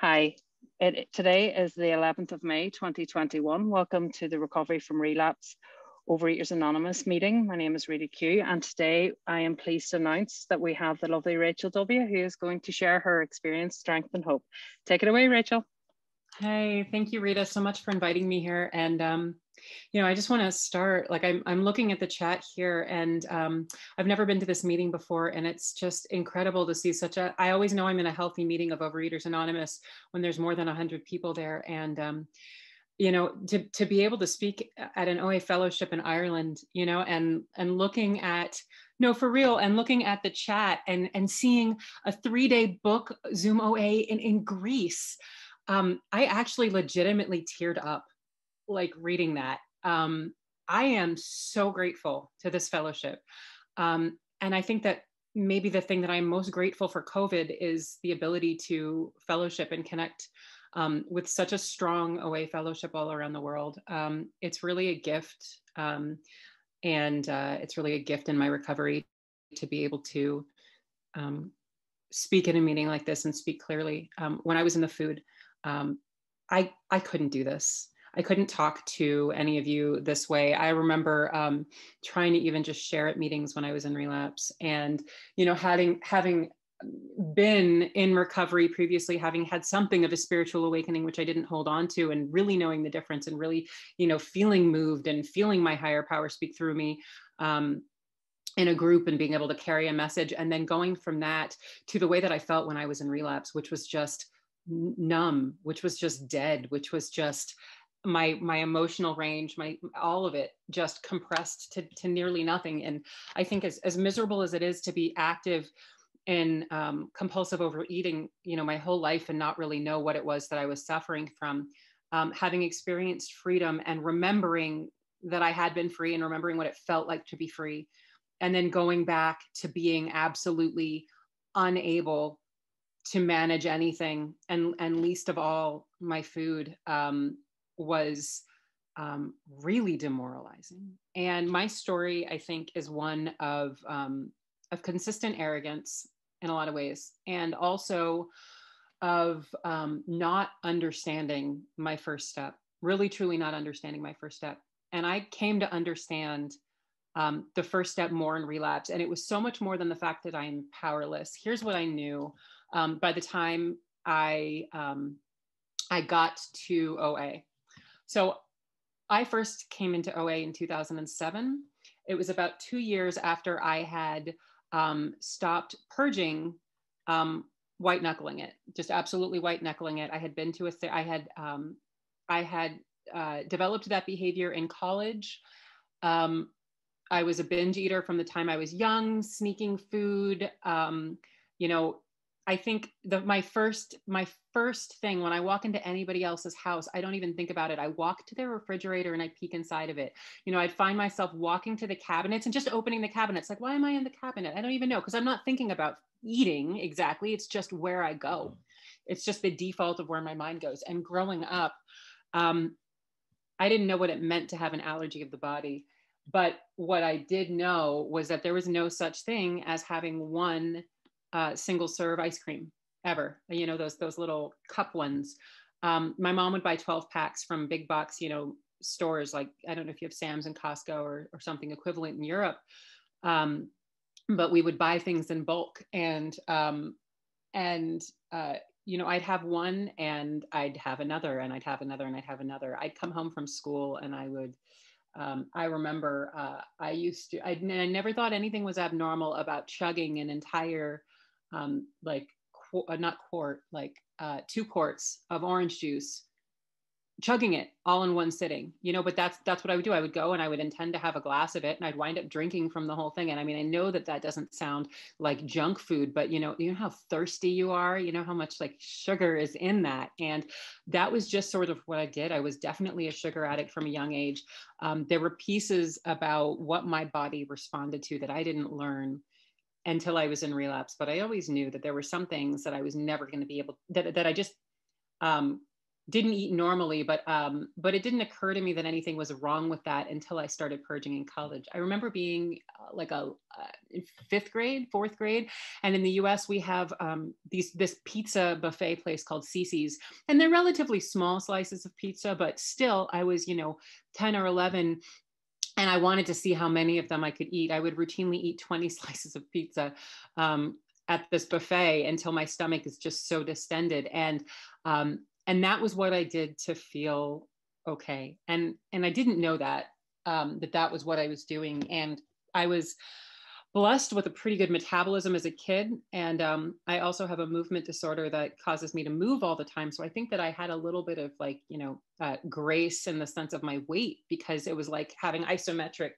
Hi, today is the 11th of May, 2021. Welcome to the Recovery from Relapse Overeaters Anonymous meeting. My name is Rita Q, and today I am pleased to announce that we have the lovely Rachel W., who is going to share her experience, strength, and hope. Take it away, Rachel. Hey, thank you, Rita, so much for inviting me here. And you know, I just want to start, like I'm looking at the chat here, and I've never been to this meeting before, and it's just incredible to see such a, I always know I'm in a healthy meeting of Overeaters Anonymous when there's more than 100 people there. And, you know, to be able to speak at an OA fellowship in Ireland, you know, and looking at, no, for real, and looking at the chat and seeing a 3-day book Zoom OA in Greece, I actually legitimately teared up. Like reading that. I am so grateful to this fellowship. And I think that maybe the thing that I'm most grateful for COVID is the ability to fellowship and connect with such a strong OA fellowship all around the world. It's really a gift. It's really a gift in my recovery to be able to speak in a meeting like this and speak clearly. When I was in the food, I couldn't do this. I couldn't talk to any of you this way. I remember trying to even just share at meetings when I was in relapse, and you know, having been in recovery previously, having had something of a spiritual awakening, which I didn't hold on to, and really knowing the difference, and really, you know, feeling moved and feeling my higher power speak through me in a group, and being able to carry a message, and then going from that to the way that I felt when I was in relapse, which was just numb, which was just dead, which was just my emotional range, all of it just compressed to nearly nothing. And I think as miserable as it is to be active in compulsive overeating, you know, my whole life and not really know what it was that I was suffering from, having experienced freedom and remembering that I had been free and remembering what it felt like to be free, and then going back to being absolutely unable to manage anything, and least of all my food, was really demoralizing. And my story, I think, is one of consistent arrogance in a lot of ways, and also of not understanding my first step, really, truly not understanding my first step. And I came to understand the first step more in relapse. And it was so much more than the fact that I'm powerless. Here's what I knew by the time I got to OA. So I first came into OA in 2007. It was about 2 years after I had stopped purging, white knuckling it, just absolutely white knuckling it. I had been to I had developed that behavior in college. I was a binge eater from the time I was young, sneaking food, you know, I think that my first thing when I walk into anybody else's house, I don't even think about it. I walk to their refrigerator and I peek inside of it. You know, I'd find myself walking to the cabinets and just opening the cabinets. Like, why am I in the cabinet? I don't even know, because I'm not thinking about eating exactly. It's just where I go. It's just the default of where my mind goes. And growing up, I didn't know what it meant to have an allergy of the body. But what I did know was that there was no such thing as having one single serve ice cream ever, you know, those little cup ones. My mom would buy 12 packs from big box, you know, stores. Like, I don't know if you have Sam's and Costco or something equivalent in Europe. But we would buy things in bulk, and you know, I'd have one and I'd have another and I'd have another and I'd have another. I'd come home from school and I would, I remember, I never thought anything was abnormal about chugging an entire, like 2 quarts of orange juice, chugging it all in one sitting, you know, but that's what I would do. I would go and I would intend to have a glass of it, and I'd wind up drinking from the whole thing. And I mean, I know that that doesn't sound like junk food, but you know how thirsty you are, you know how much like sugar is in that. And that was just sort of what I did. I was definitely a sugar addict from a young age. There were pieces about what my body responded to that I didn't learn until I was in relapse, but I always knew that there were some things that I was never going to be able, that I just didn't eat normally, but it didn't occur to me that anything was wrong with that until I started purging in college. I remember being in fourth grade, and in the US we have this pizza buffet place called Cici's, and they're relatively small slices of pizza, but still I was 10 or 11, and I wanted to see how many of them I could eat. I would routinely eat 20 slices of pizza at this buffet until my stomach is just so distended, and that was what I did to feel okay. And I didn't know that was what I was doing. And I was blessed with a pretty good metabolism as a kid. And I also have a movement disorder that causes me to move all the time. So I think that I had a little bit of grace in the sense of my weight, because it was like having isometric,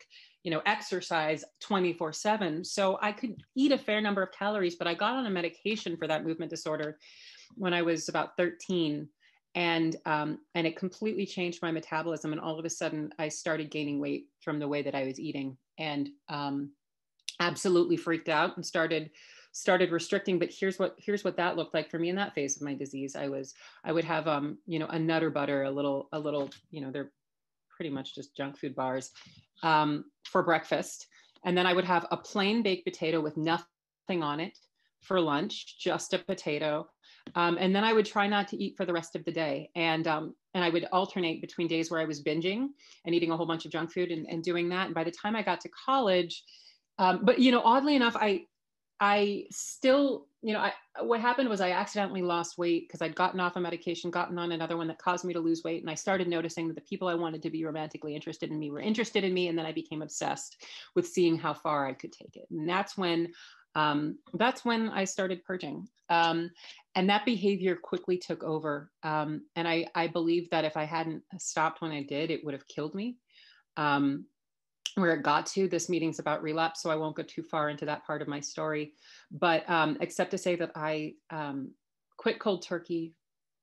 exercise 24/7. So I could eat a fair number of calories, but I got on a medication for that movement disorder when I was about 13. And it completely changed my metabolism. And all of a sudden I started gaining weight from the way that I was eating, and absolutely freaked out and started restricting. But here's what that looked like for me in that phase of my disease. I would have, a nut or butter, a little, they're pretty much just junk food bars, for breakfast. And then I would have a plain baked potato with nothing on it for lunch, just a potato. And then I would try not to eat for the rest of the day. And I would alternate between days where I was binging and eating a whole bunch of junk food and doing that. And by the time I got to college, oddly enough, I still, what happened was I accidentally lost weight because I'd gotten off a medication, gotten on another one that caused me to lose weight. And I started noticing that the people I wanted to be romantically interested in me were interested in me. And then I became obsessed with seeing how far I could take it. And that's when I started purging. And that behavior quickly took over. And I believe that if I hadn't stopped when I did, it would have killed me. Where it got to, this meeting's about relapse, so I won't go too far into that part of my story. But except to say that I quit cold turkey,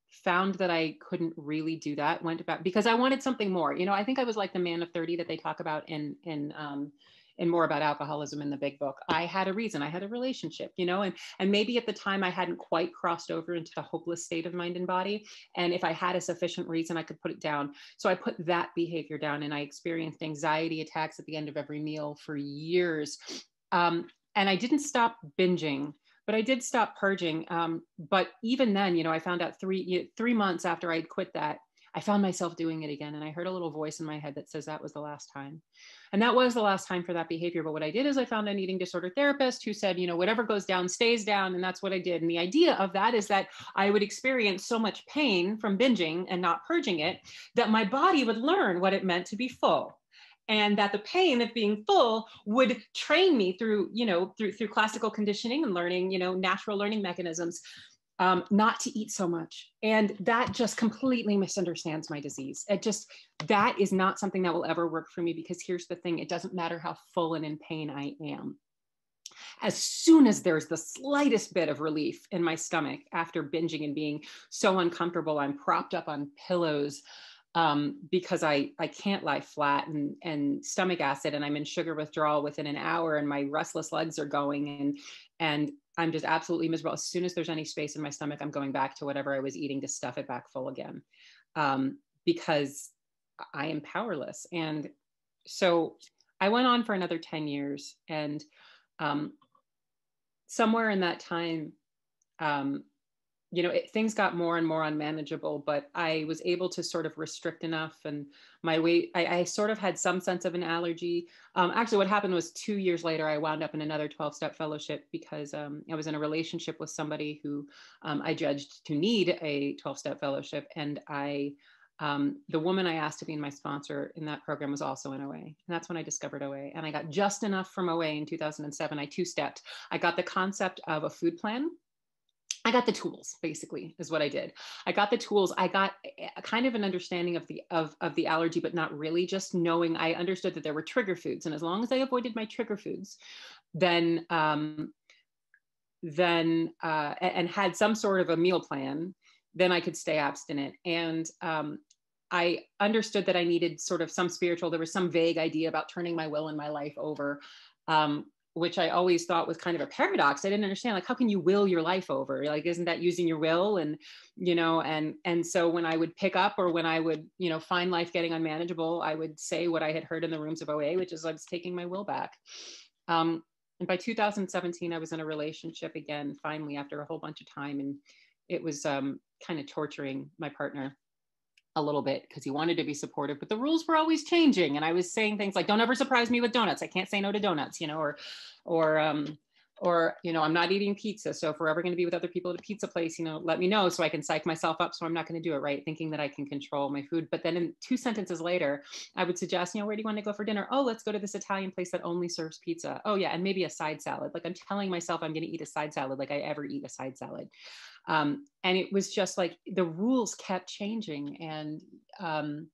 found that I couldn't really do that, went back because I wanted something more. I think I was like the man of 30 that they talk about in more about alcoholism in the big book. I had a reason, I had a relationship, and maybe at the time I hadn't quite crossed over into the hopeless state of mind and body. And if I had a sufficient reason, I could put it down. So I put that behavior down, and I experienced anxiety attacks at the end of every meal for years. And I didn't stop binging, but I did stop purging. But even then, I found out three months after I'd quit that, I found myself doing it again. And I heard a little voice in my head that says that was the last time. And that was the last time for that behavior. But what I did is I found an eating disorder therapist who said, whatever goes down stays down. And that's what I did. And the idea of that is that I would experience so much pain from binging and not purging it that my body would learn what it meant to be full. And that the pain of being full would train me through classical conditioning and learning, natural learning mechanisms, not to eat so much. And that just completely misunderstands my disease. That is not something that will ever work for me, because here's the thing, it doesn't matter how full and in pain I am. As soon as there's the slightest bit of relief in my stomach after binging and being so uncomfortable, I'm propped up on pillows because I can't lie flat and stomach acid, and I'm in sugar withdrawal within an hour, and my restless legs are going and I'm just absolutely miserable. As soon as there's any space in my stomach, I'm going back to whatever I was eating to stuff it back full again, because I am powerless. And so I went on for another 10 years. And somewhere in that time, things got more and more unmanageable, but I was able to sort of restrict enough, and my weight, I sort of had some sense of an allergy. Actually, what happened was 2 years later, I wound up in another 12-step fellowship because I was in a relationship with somebody who I judged to need a 12-step fellowship. And the woman I asked to be my sponsor in that program was also in OA. And that's when I discovered OA. And I got just enough from OA in 2007. I two-stepped. I got the concept of a food plan. I got the tools, basically, is what I did. I got the tools. I got a kind of an understanding of the allergy, but not really, just knowing I understood that there were trigger foods. And as long as I avoided my trigger foods, then and had some sort of a meal plan, then I could stay abstinent. And I understood that I needed sort of some spiritual, there was some vague idea about turning my will and my life over which I always thought was kind of a paradox. I didn't understand, like, how can you will your life over? Like, isn't that using your will? And, you know, and so when I would pick up, or when I would, you know, find life getting unmanageable, I would say what I had heard in the rooms of OA, which is I was taking my will back. And by 2017, I was in a relationship again, finally, after a whole bunch of time. And it was kind of torturing my partner a little bit, because he wanted to be supportive, but the rules were always changing. And I was saying things like, don't ever surprise me with donuts. I can't say no to donuts, you know, or, you know, I'm not eating pizza. So if we're ever going to be with other people at a pizza place, you know, let me know so I can psych myself up. So I'm not going to do it, right? Thinking that I can control my food. But then in two sentences later, I would suggest, you know, where do you want to go for dinner? Oh, let's go to this Italian place that only serves pizza. Oh yeah. And maybe a side salad. Like, I'm telling myself I'm going to eat a side salad, like I ever eat a side salad. And it was just like the rules kept changing. And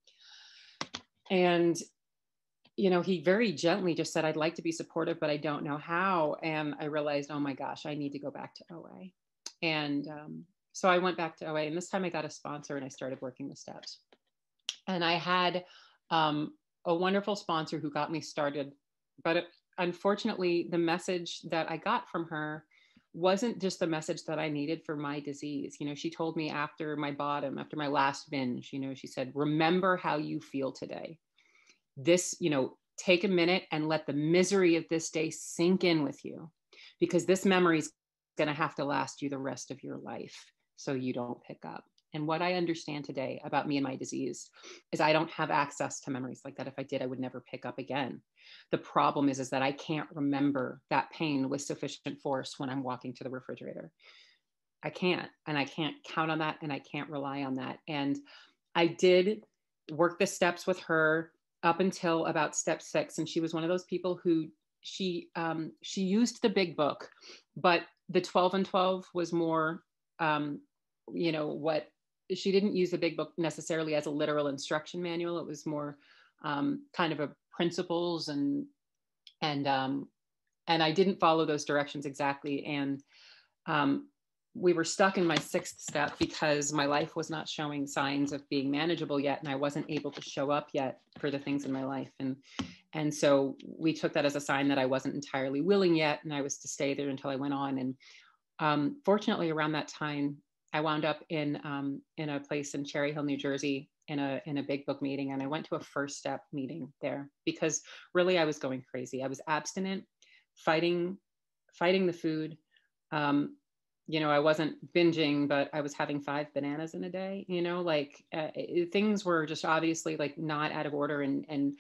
you know, he very gently just said, I'd like to be supportive, but I don't know how. And I realized, oh my gosh, I need to go back to OA. And so I went back to OA, and this time I got a sponsor and I started working the steps. And I had a wonderful sponsor who got me started. But unfortunately, the message that I got from her wasn't just the message that I needed for my disease. You know, she told me after my bottom, after my last binge, you know, she said, remember how you feel today. This, you know, take a minute and let the misery of this day sink in with you, because this memory is going to have to last you the rest of your life, so you don't pick up. And what I understand today about me and my disease is I don't have access to memories like that. If I did, I would never pick up again. The problem is that I can't remember that pain with sufficient force when I'm walking to the refrigerator. I can't, and I can't count on that, and I can't rely on that. And I did work the steps with her up until about step 6. And she was one of those people who she used the big book, but the 12 and 12 was more, you know, what she didn't use the big book necessarily as a literal instruction manual. It was more kind of a principles and I didn't follow those directions exactly. And we were stuck in my 6th step because my life was not showing signs of being manageable yet. And I wasn't able to show up yet for the things in my life. And so we took that as a sign that I wasn't entirely willing yet. And I was to stay there until I went on. And fortunately, around that time, I wound up in a place in Cherry Hill, New Jersey, in a big book meeting. And I went to a first step meeting there because really I was going crazy. I was abstinent, fighting the food. You know, I wasn't binging, but I was having 5 bananas in a day, you know, like things were just obviously like not out of order. And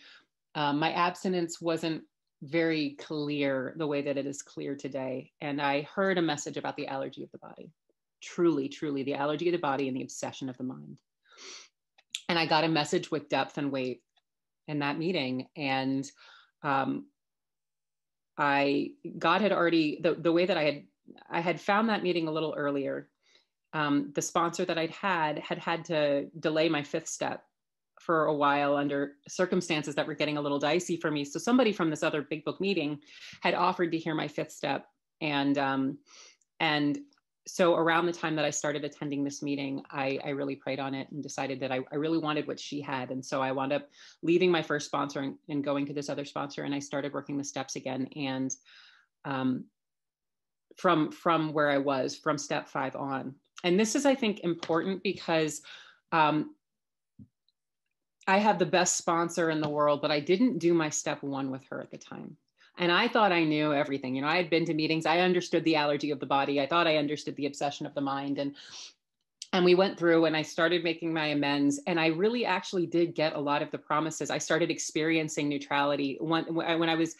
my abstinence wasn't very clear the way that it is clear today. And I heard a message about the allergy of the body, truly the allergy of the body and the obsession of the mind. And I got a message with depth and weight in that meeting. And God had already, the way that I had found that meeting a little earlier. The sponsor that I'd had to delay my 5th step for a while under circumstances that were getting a little dicey for me. So somebody from this other big book meeting had offered to hear my 5th step. And so around the time that I started attending this meeting, I really prayed on it and decided that I really wanted what she had. And so I wound up leaving my first sponsor and going to this other sponsor. And I started working the steps again. And, from where I was from step 5 on. And this is, I think, important because I had the best sponsor in the world, but I didn't do my step 1 with her at the time. And I thought I knew everything. You know, I had been to meetings. I understood the allergy of the body. I thought I understood the obsession of the mind. And we went through and I started making my amends, and I really actually did get a lot of the promises. I started experiencing neutrality when I was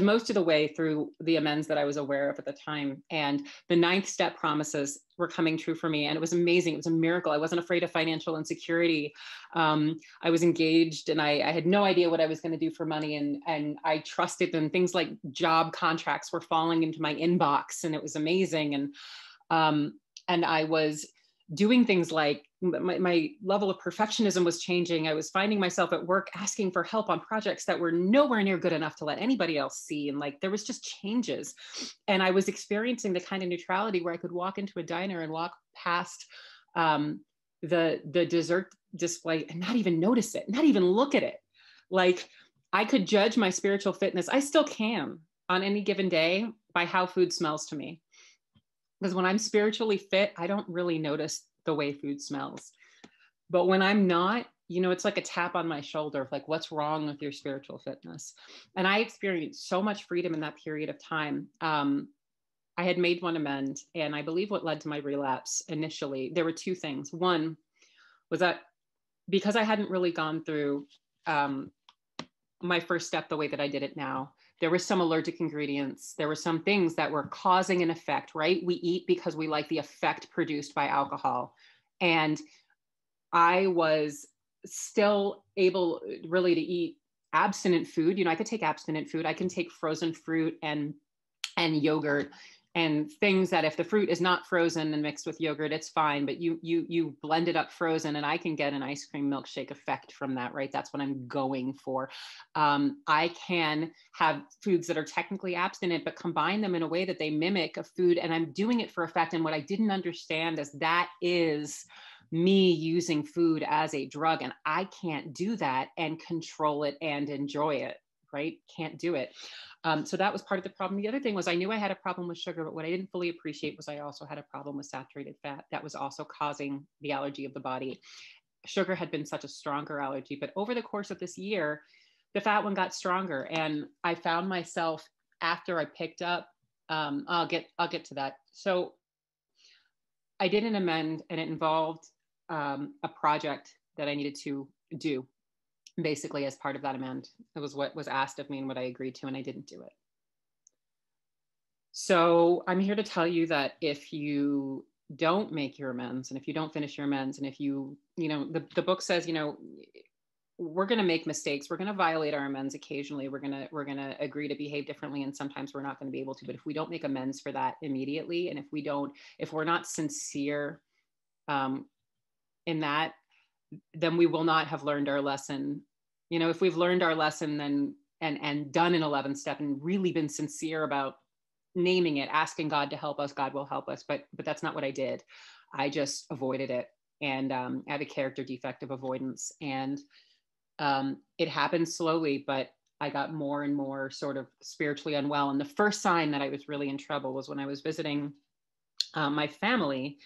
most of the way through the amends that I was aware of at the time. And the 9th step promises were coming true for me. And it was amazing. It was a miracle. I wasn't afraid of financial insecurity. I was engaged and I had no idea what I was going to do for money. And I trusted them. Things like job contracts were falling into my inbox, and it was amazing. And I was doing things like my level of perfectionism was changing. I was finding myself at work asking for help on projects that were nowhere near good enough to let anybody else see. And like, there was just changes. And I was experiencing the kind of neutrality where I could walk into a diner and walk past the dessert display and not even notice it, not even look at it. Like, I could judge my spiritual fitness. I still can. on any given day by how food smells to me. Because when I'm spiritually fit, I don't really notice the way food smells. But when I'm not, you know, it's like a tap on my shoulder of like, what's wrong with your spiritual fitness? And I experienced so much freedom in that period of time. I had made one amend, and I believe what led to my relapse initially, there were two things. One was that because I hadn't really gone through my first step the way that I did it now, there were some allergic ingredients. There were some things that were causing an effect, right? We eat because we like the effect produced by alcohol. And I was still able really to eat abstinent food. You know, I could take abstinent food. I can take frozen fruit and yogurt and things that if the fruit is not frozen and mixed with yogurt, it's fine, but you blend it up frozen, and I can get an ice cream milkshake effect from that, right? That's what I'm going for. I can have foods that are technically abstinent, but combine them in a way that they mimic a food, and I'm doing it for effect. And what I didn't understand is that is me using food as a drug, and I can't do that and control it and enjoy it, right? Can't do it. So that was part of the problem. The other thing was I knew I had a problem with sugar, but what I didn't fully appreciate was I also had a problem with saturated fat that was also causing the allergy of the body. Sugar had been such a stronger allergy, but over the course of this year, the fat one got stronger. And I found myself after I picked up, I'll get to that. So I did an amend, and it involved a project that I needed to do. Basically, as part of that amend, it was what was asked of me and what I agreed to, and I didn't do it. So I'm here to tell you that if you don't make your amends, and if you don't finish your amends, and if you, you know, the book says, you know, we're going to make mistakes, we're going to violate our amends occasionally, we're going to agree to behave differently, and sometimes we're not going to be able to. But if we don't make amends for that immediately, and if we're not sincere in that, then we will not have learned our lesson. You know, if we've learned our lesson then and done an 11th step and really been sincere about naming it, asking God to help us, God will help us. But that's not what I did. I just avoided it. And I have a character defect of avoidance. And it happened slowly, but I got more and more sort of spiritually unwell. And the first sign that I was really in trouble was when I was visiting my family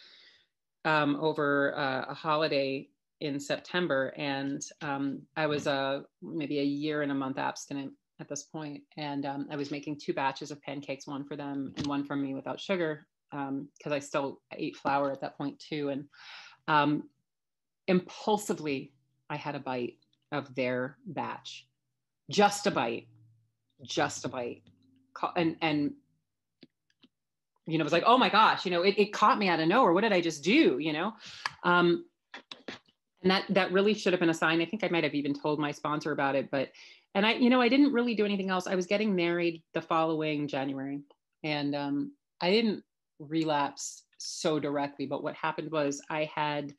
over a holiday in September. And I was maybe a year and a month abstinent at this point. And I was making two batches of pancakes, one for them and one for me without sugar, because I still ate flour at that point too. And impulsively, I had a bite of their batch, just a bite. And you know, it was like, oh my gosh, you know, it caught me out of nowhere. What did I just do? You know? And that really should have been a sign. I think I might have even told my sponsor about it, and I, you know, I didn't really do anything else. I was getting married the following January, and I didn't relapse so directly. But what happened was I had,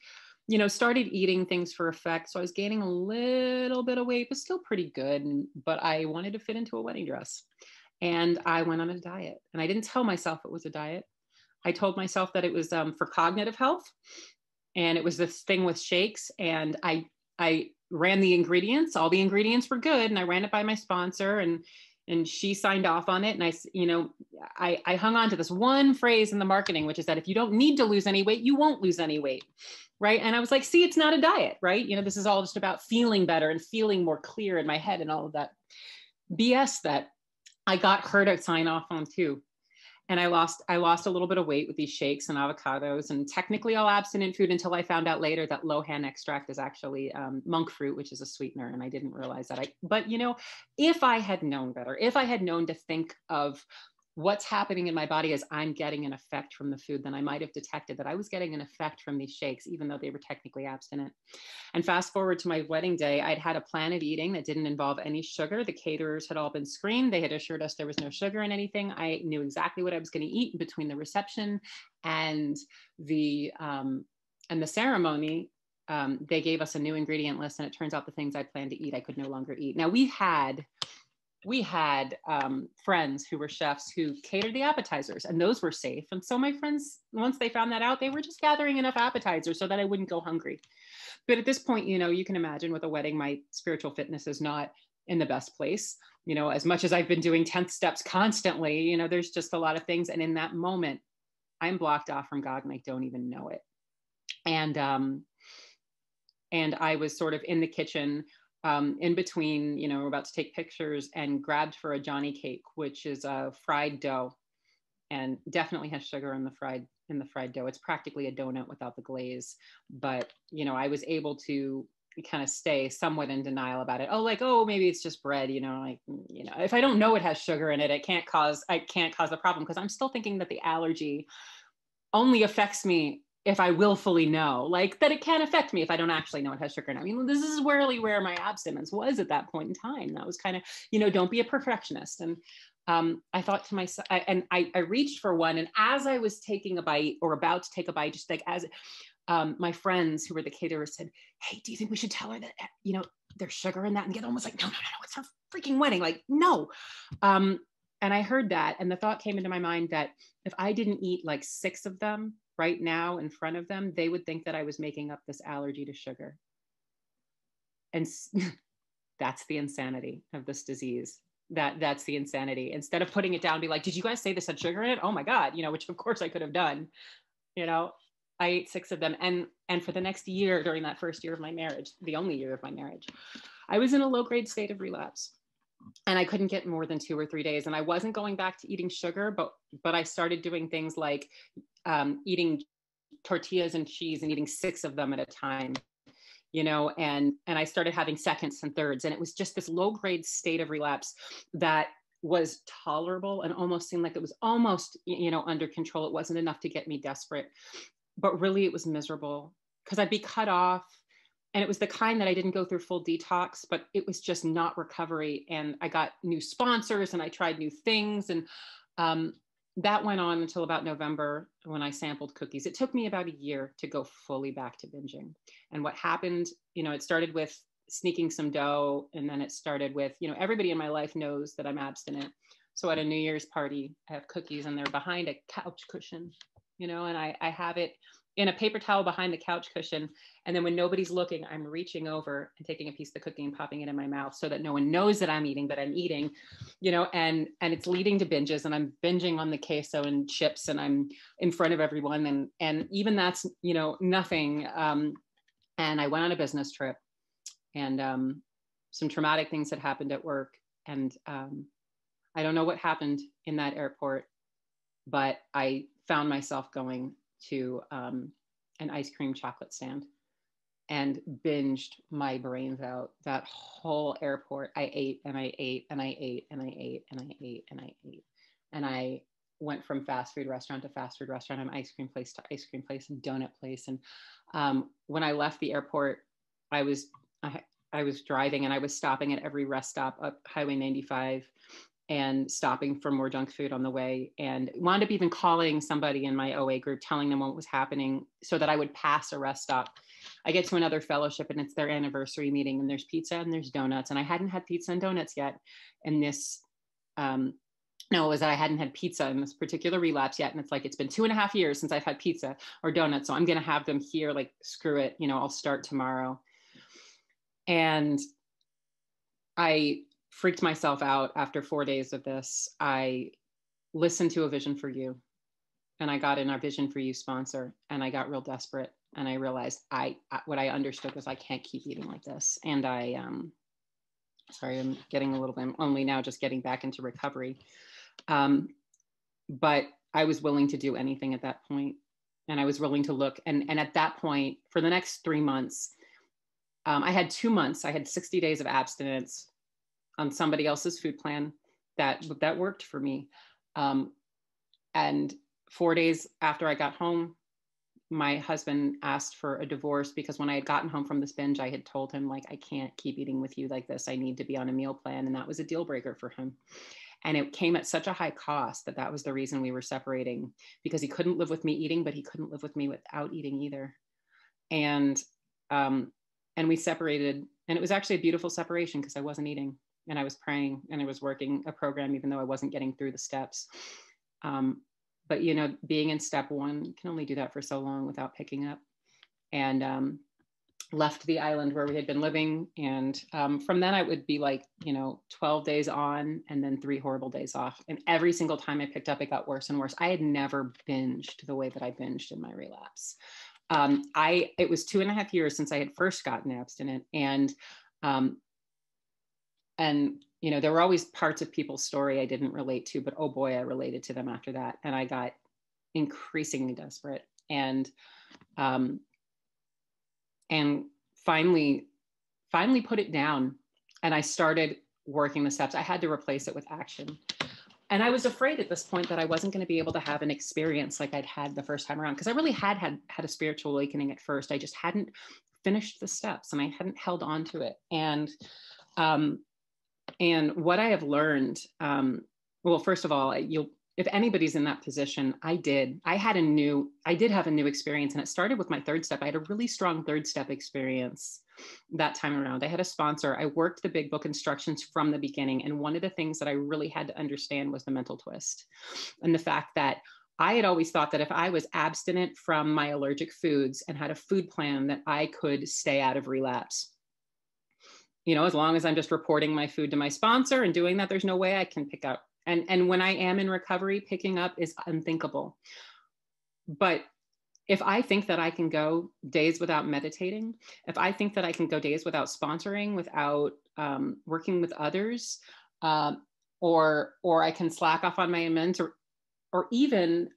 you know, started eating things for effect. So I was gaining a little bit of weight, but still pretty good. But I wanted to fit into a wedding dress, and I went on a diet. And I didn't tell myself it was a diet. I told myself that it was for cognitive health. And it was this thing with shakes, and I ran the ingredients. All the ingredients were good, and I ran it by my sponsor, and she signed off on it. And I hung on to this one phrase in the marketing, which is that if you don't need to lose any weight, you won't lose any weight, right? And I was like, see, it's not a diet, right? You know, this is all just about feeling better and feeling more clear in my head and all of that BS that I got her to sign off on too. And I lost a little bit of weight with these shakes and avocados and technically all abstinent food, until I found out later that lohan extract is actually monk fruit, which is a sweetener. And I didn't realize that. But you know, if I had known better, if I had known to think of what's happening in my body as I'm getting an effect from the food, then I might've detected that I was getting an effect from these shakes, even though they were technically abstinent. And fast forward to my wedding day, I'd had a plan of eating that didn't involve any sugar. The caterers had all been screened. They had assured us there was no sugar in anything. I knew exactly what I was going to eat between the reception and the ceremony. They gave us a new ingredient list, and it turns out the things I planned to eat, I could no longer eat. Now we had friends who were chefs who catered the appetizers, and those were safe. And so my friends, once they found that out, they were just gathering enough appetizers so that I wouldn't go hungry. But at this point, you know, you can imagine with a wedding, my spiritual fitness is not in the best place. You know, as much as I've been doing 10th steps constantly, you know, there's just a lot of things. And in that moment, I'm blocked off from God and I don't even know it. And I was sort of in the kitchen in between, you know, we're about to take pictures, and grabbed for a Johnny cake, which is a fried dough and definitely has sugar in the fried dough. It's practically a donut without the glaze, but, you know, I was able to kind of stay somewhat in denial about it. Oh, maybe it's just bread, you know, like, you know, if I don't know it has sugar in it, I can't cause a problem, because I'm still thinking that the allergy only affects me if I willfully know, like, that it can affect me if I don't actually know it has sugar in it. I mean, this is really where my abstinence was at that point in time. That was kind of, you know, don't be a perfectionist. And I thought to myself, I reached for one. And as I was taking a bite, or about to take a bite, just like as my friends who were the caterers said, hey, do you think we should tell her that, you know, there's sugar in that? And the other one was like, no, it's her freaking wedding. Like, no. And I heard that. And the thought came into my mind that if I didn't eat like 6 of them right now in front of them, they would think that I was making up this allergy to sugar. And that's the insanity of this disease. That's the insanity. Instead of putting it down, be like, did you guys say this had sugar in it? Oh my God, you know, which of course I could have done. You know, I ate 6 of them. And for the next year, during that first year of my marriage, the only year of my marriage, I was in a low grade state of relapse. And I couldn't get more than 2 or 3 days. And I wasn't going back to eating sugar, but I started doing things like eating tortillas and cheese and eating 6 of them at a time, you know, and I started having seconds and thirds. And it was just this low grade state of relapse that was tolerable and almost seemed like it was almost, you know, under control. It wasn't enough to get me desperate, but really it was miserable because I'd be cut off. And it was the kind that I didn't go through full detox, but it was just not recovery. And I got new sponsors and I tried new things. And that went on until about November when I sampled cookies. It took me about a year to go fully back to binging. And what happened, you know, it started with sneaking some dough. And then it started with, you know, everybody in my life knows that I'm abstinent. So at a New Year's party, I have cookies and they're behind a couch cushion, you know, and I have it in a paper towel behind the couch cushion. And then when nobody's looking, I'm reaching over and taking a piece of the cookie and popping it in my mouth so that no one knows that I'm eating, but I'm eating, you know, and it's leading to binges, and I'm binging on the queso and chips, and I'm in front of everyone. And even that's, you know, nothing. And I went on a business trip, and some traumatic things had happened at work. And I don't know what happened in that airport, but I found myself going to an ice cream chocolate stand and binged my brains out. That whole airport, I ate and I ate and I ate and I ate and I ate and I ate. And I went from fast food restaurant to fast food restaurant and ice cream place to ice cream place and donut place. And when I left the airport, I was driving and I was stopping at every rest stop up Highway 95 and stopping for more junk food on the way, and wound up even calling somebody in my OA group, telling them what was happening so that I would pass a rest stop. I get to another fellowship and it's their anniversary meeting, and there's pizza and there's donuts, and I hadn't had pizza and donuts yet. And this, no, it was that I hadn't had pizza in this particular relapse yet. And it's like, it's been 2.5 years since I've had pizza or donuts. So I'm going to have them here, like, screw it. You know, I'll start tomorrow. And I freaked myself out after 4 days of this. I listened to A Vision for You, and I got in our Vision for You sponsor, and I got real desperate. And I realized what I understood was I can't keep eating like this. And I, sorry, I'm getting a little bit lonely now, just getting back into recovery. But I was willing to do anything at that point. And I was willing to look. And at that point, for the next 3 months, I had 2 months, I had 60 days of abstinence on somebody else's food plan that worked for me. And 4 days after I got home, my husband asked for a divorce, because when I had gotten home from this binge, I had told him, like, I can't keep eating with you like this. I need to be on a meal plan. And that was a deal breaker for him. And it came at such a high cost that was the reason we were separating, because he couldn't live with me eating, but he couldn't live with me without eating either. And we separated, and it was actually a beautiful separation because I wasn't eating. And I was praying, and I was working a program, even though I wasn't getting through the steps. But, you know, being in step 1, you can only do that for so long without picking up. And left the island where we had been living. And from then I would be like, 12 days on and then 3 horrible days off. And every single time I picked up, it got worse and worse. I had never binged the way that I binged in my relapse. It was 2.5 years since I had first gotten abstinent. And there were always parts of people's story I didn't relate to, but oh boy, I related to them after that. And I got increasingly desperate. And finally put it down. And I started working the steps. I had to replace it with action. And I was afraid at this point that I wasn't going to be able to have an experience like I'd had the first time around, because I really had a spiritual awakening at first. I just hadn't finished the steps and I hadn't held on to it. And what I have learned, well, first of all, if anybody's in that position, I did have a new experience, and it started with my third step. I had a really strong third step experience that time around. I had a sponsor. I worked the big book instructions from the beginning. And one of the things that I really had to understand was the mental twist, and the fact that I had always thought that if I was abstinent from my allergic foods and had a food plan, that I could stay out of relapse. As long as I'm just reporting my food to my sponsor and doing that, there's no way I can pick up. And when I am in recovery, picking up is unthinkable. But if I think that I can go days without meditating, if I think that I can go days without sponsoring, without working with others, or I can slack off on my amends, or even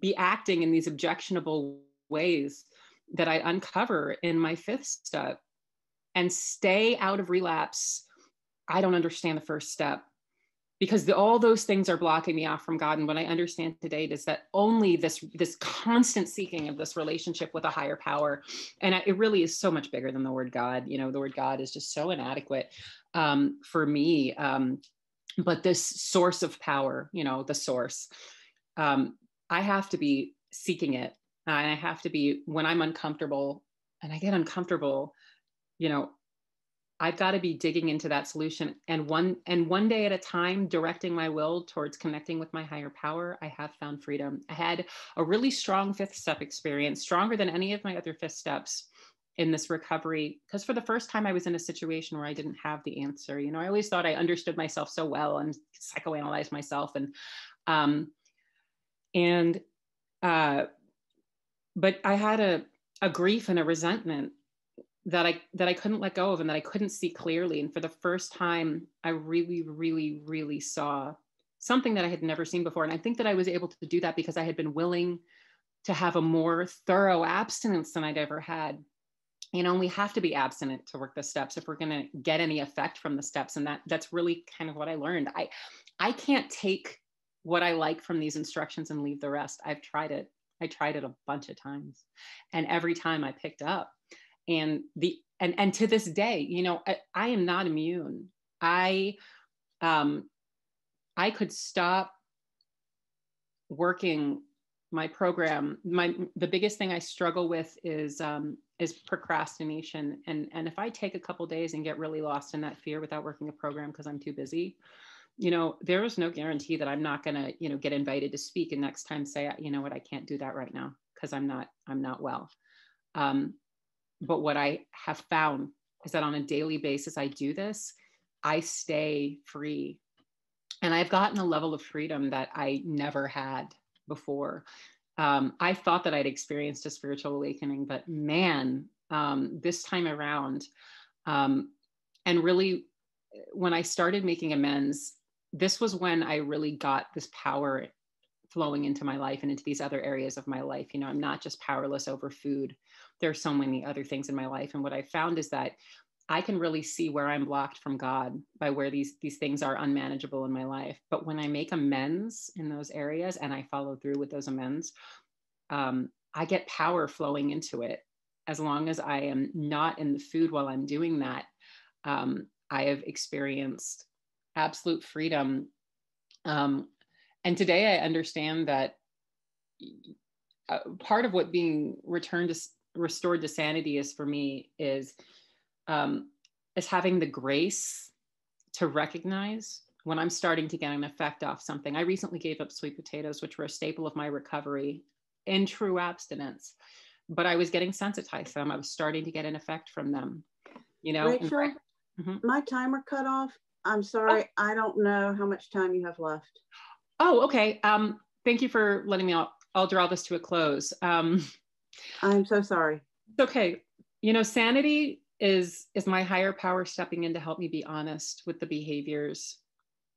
be acting in these objectionable ways that I uncover in my fifth step and stay out of relapse, I don't understand the first step. Because all those things are blocking me off from God. And what I understand today is that only this constant seeking of this relationship with a higher power, and it really is so much bigger than the word God. The word God is just so inadequate for me. But this source of power, the source, I have to be seeking it. And I have to be, when I'm uncomfortable, and I get uncomfortable, I've got to be digging into that solution, and one day at a time, directing my will towards connecting with my higher power. I have found freedom. I had a really strong fifth step experience, stronger than any of my other fifth steps in this recovery, because for the first time I was in a situation where I didn't have the answer. I always thought I understood myself so well and psychoanalyzed myself, but I had a grief and a resentment that I couldn't let go of and that I couldn't see clearly. And for the first time, I really, really, really saw something that I had never seen before. And I think that I was able to do that because I had been willing to have a more thorough abstinence than I'd ever had. And we have to be abstinent to work the steps if we're gonna get any effect from the steps. And that's really kind of what I learned. I can't take what I like from these instructions and leave the rest. I've tried it. I tried it a bunch of times. And every time I picked up. And to this day, I am not immune. I could stop working my program. The biggest thing I struggle with is procrastination. And if I take a couple days and get really lost in that fear without working a program because I'm too busy, there is no guarantee that I'm not going to, get invited to speak and next time say, you know what, I can't do that right now because I'm not well. But what I have found is that on a daily basis, I do this, I stay free. And I've gotten a level of freedom that I never had before. I thought that I'd experienced a spiritual awakening, but man, this time around, and really when I started making amends, this was when I really got this power flowing into my life and into these other areas of my life. I'm not just powerless over food. There are so many other things in my life. And what I found is that I can really see where I'm blocked from God by where these things are unmanageable in my life. But when I make amends in those areas and I follow through with those amends, I get power flowing into it. As long as I am not in the food while I'm doing that, I have experienced absolute freedom. And today I understand that part of what being restored to sanity is for me is having the grace to recognize when I'm starting to get an effect off something. I recently gave up sweet potatoes, which were a staple of my recovery in true abstinence. but I was getting sensitized to them. I was starting to get an effect from them, you know. Rachel, my timer cut off. I'm sorry. Oh. I don't know how much time you have left. Oh, okay. Thank you for letting me out. I'll draw this to a close. I'm so sorry. It's okay. You know, sanity is my higher power stepping in to help me be honest with the behaviors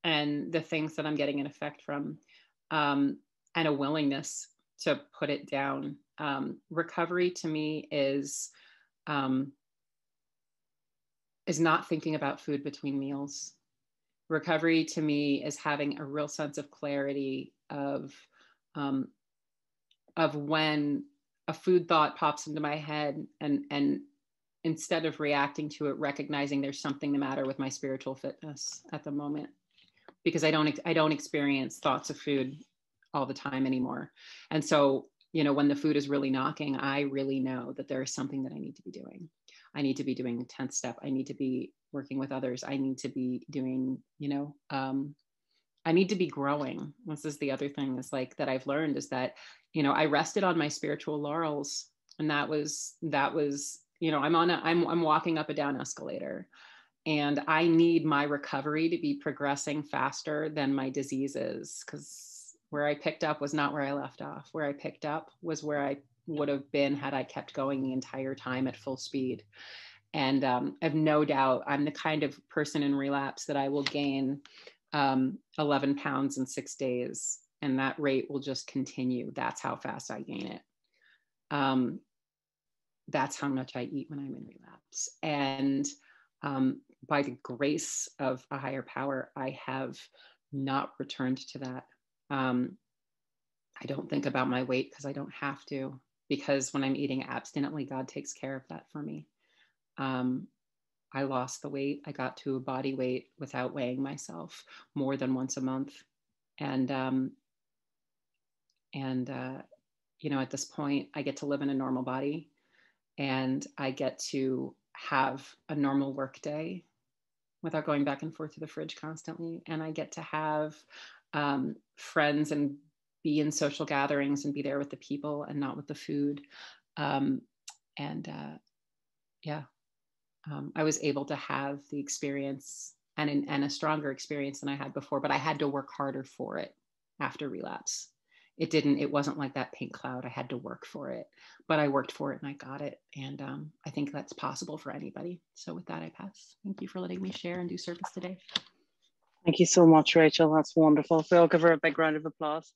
and the things that I'm getting an effect from, and a willingness to put it down. Recovery to me is not thinking about food between meals. Recovery to me is having a real sense of clarity of when a food thought pops into my head, and instead of reacting to it, recognizing there's something the matter with my spiritual fitness at the moment, because I don't experience thoughts of food all the time anymore. And so, you know, when the food is really knocking, I really know that there is something that I need to be doing. I need to be doing a 10th step. I need to be working with others. I need to be doing, you know, I need to be growing. This is the other thing is like that I've learned is that, you know, I rested on my spiritual laurels, and that was, you know, I'm walking up a down escalator, and I need my recovery to be progressing faster than my diseases, because where I picked up was not where I left off. Where I picked up was where I would have been had I kept going the entire time at full speed. And I've no doubt I'm the kind of person in relapse that I will gain 11 pounds in 6 days, and that rate will just continue. That's how fast I gain it. That's how much I eat when I'm in relapse. And by the grace of a higher power, I have not returned to that. I don't think about my weight because I don't have to, because when I'm eating abstinently, God takes care of that for me. I lost the weight. I got to a body weight without weighing myself more than once a month. And you know, at this point, I get to live in a normal body, and I get to have a normal work day without going back and forth to the fridge constantly. And I get to have friends and be in social gatherings and be there with the people and not with the food. I was able to have the experience and a stronger experience than I had before, but I had to work harder for it after relapse. It wasn't like that pink cloud. I had to work for it, but I worked for it and I got it. And I think that's possible for anybody. So with that, I pass. Thank you for letting me share and do service today. Thank you so much, Rachel. That's wonderful. So I'll give her a big round of applause.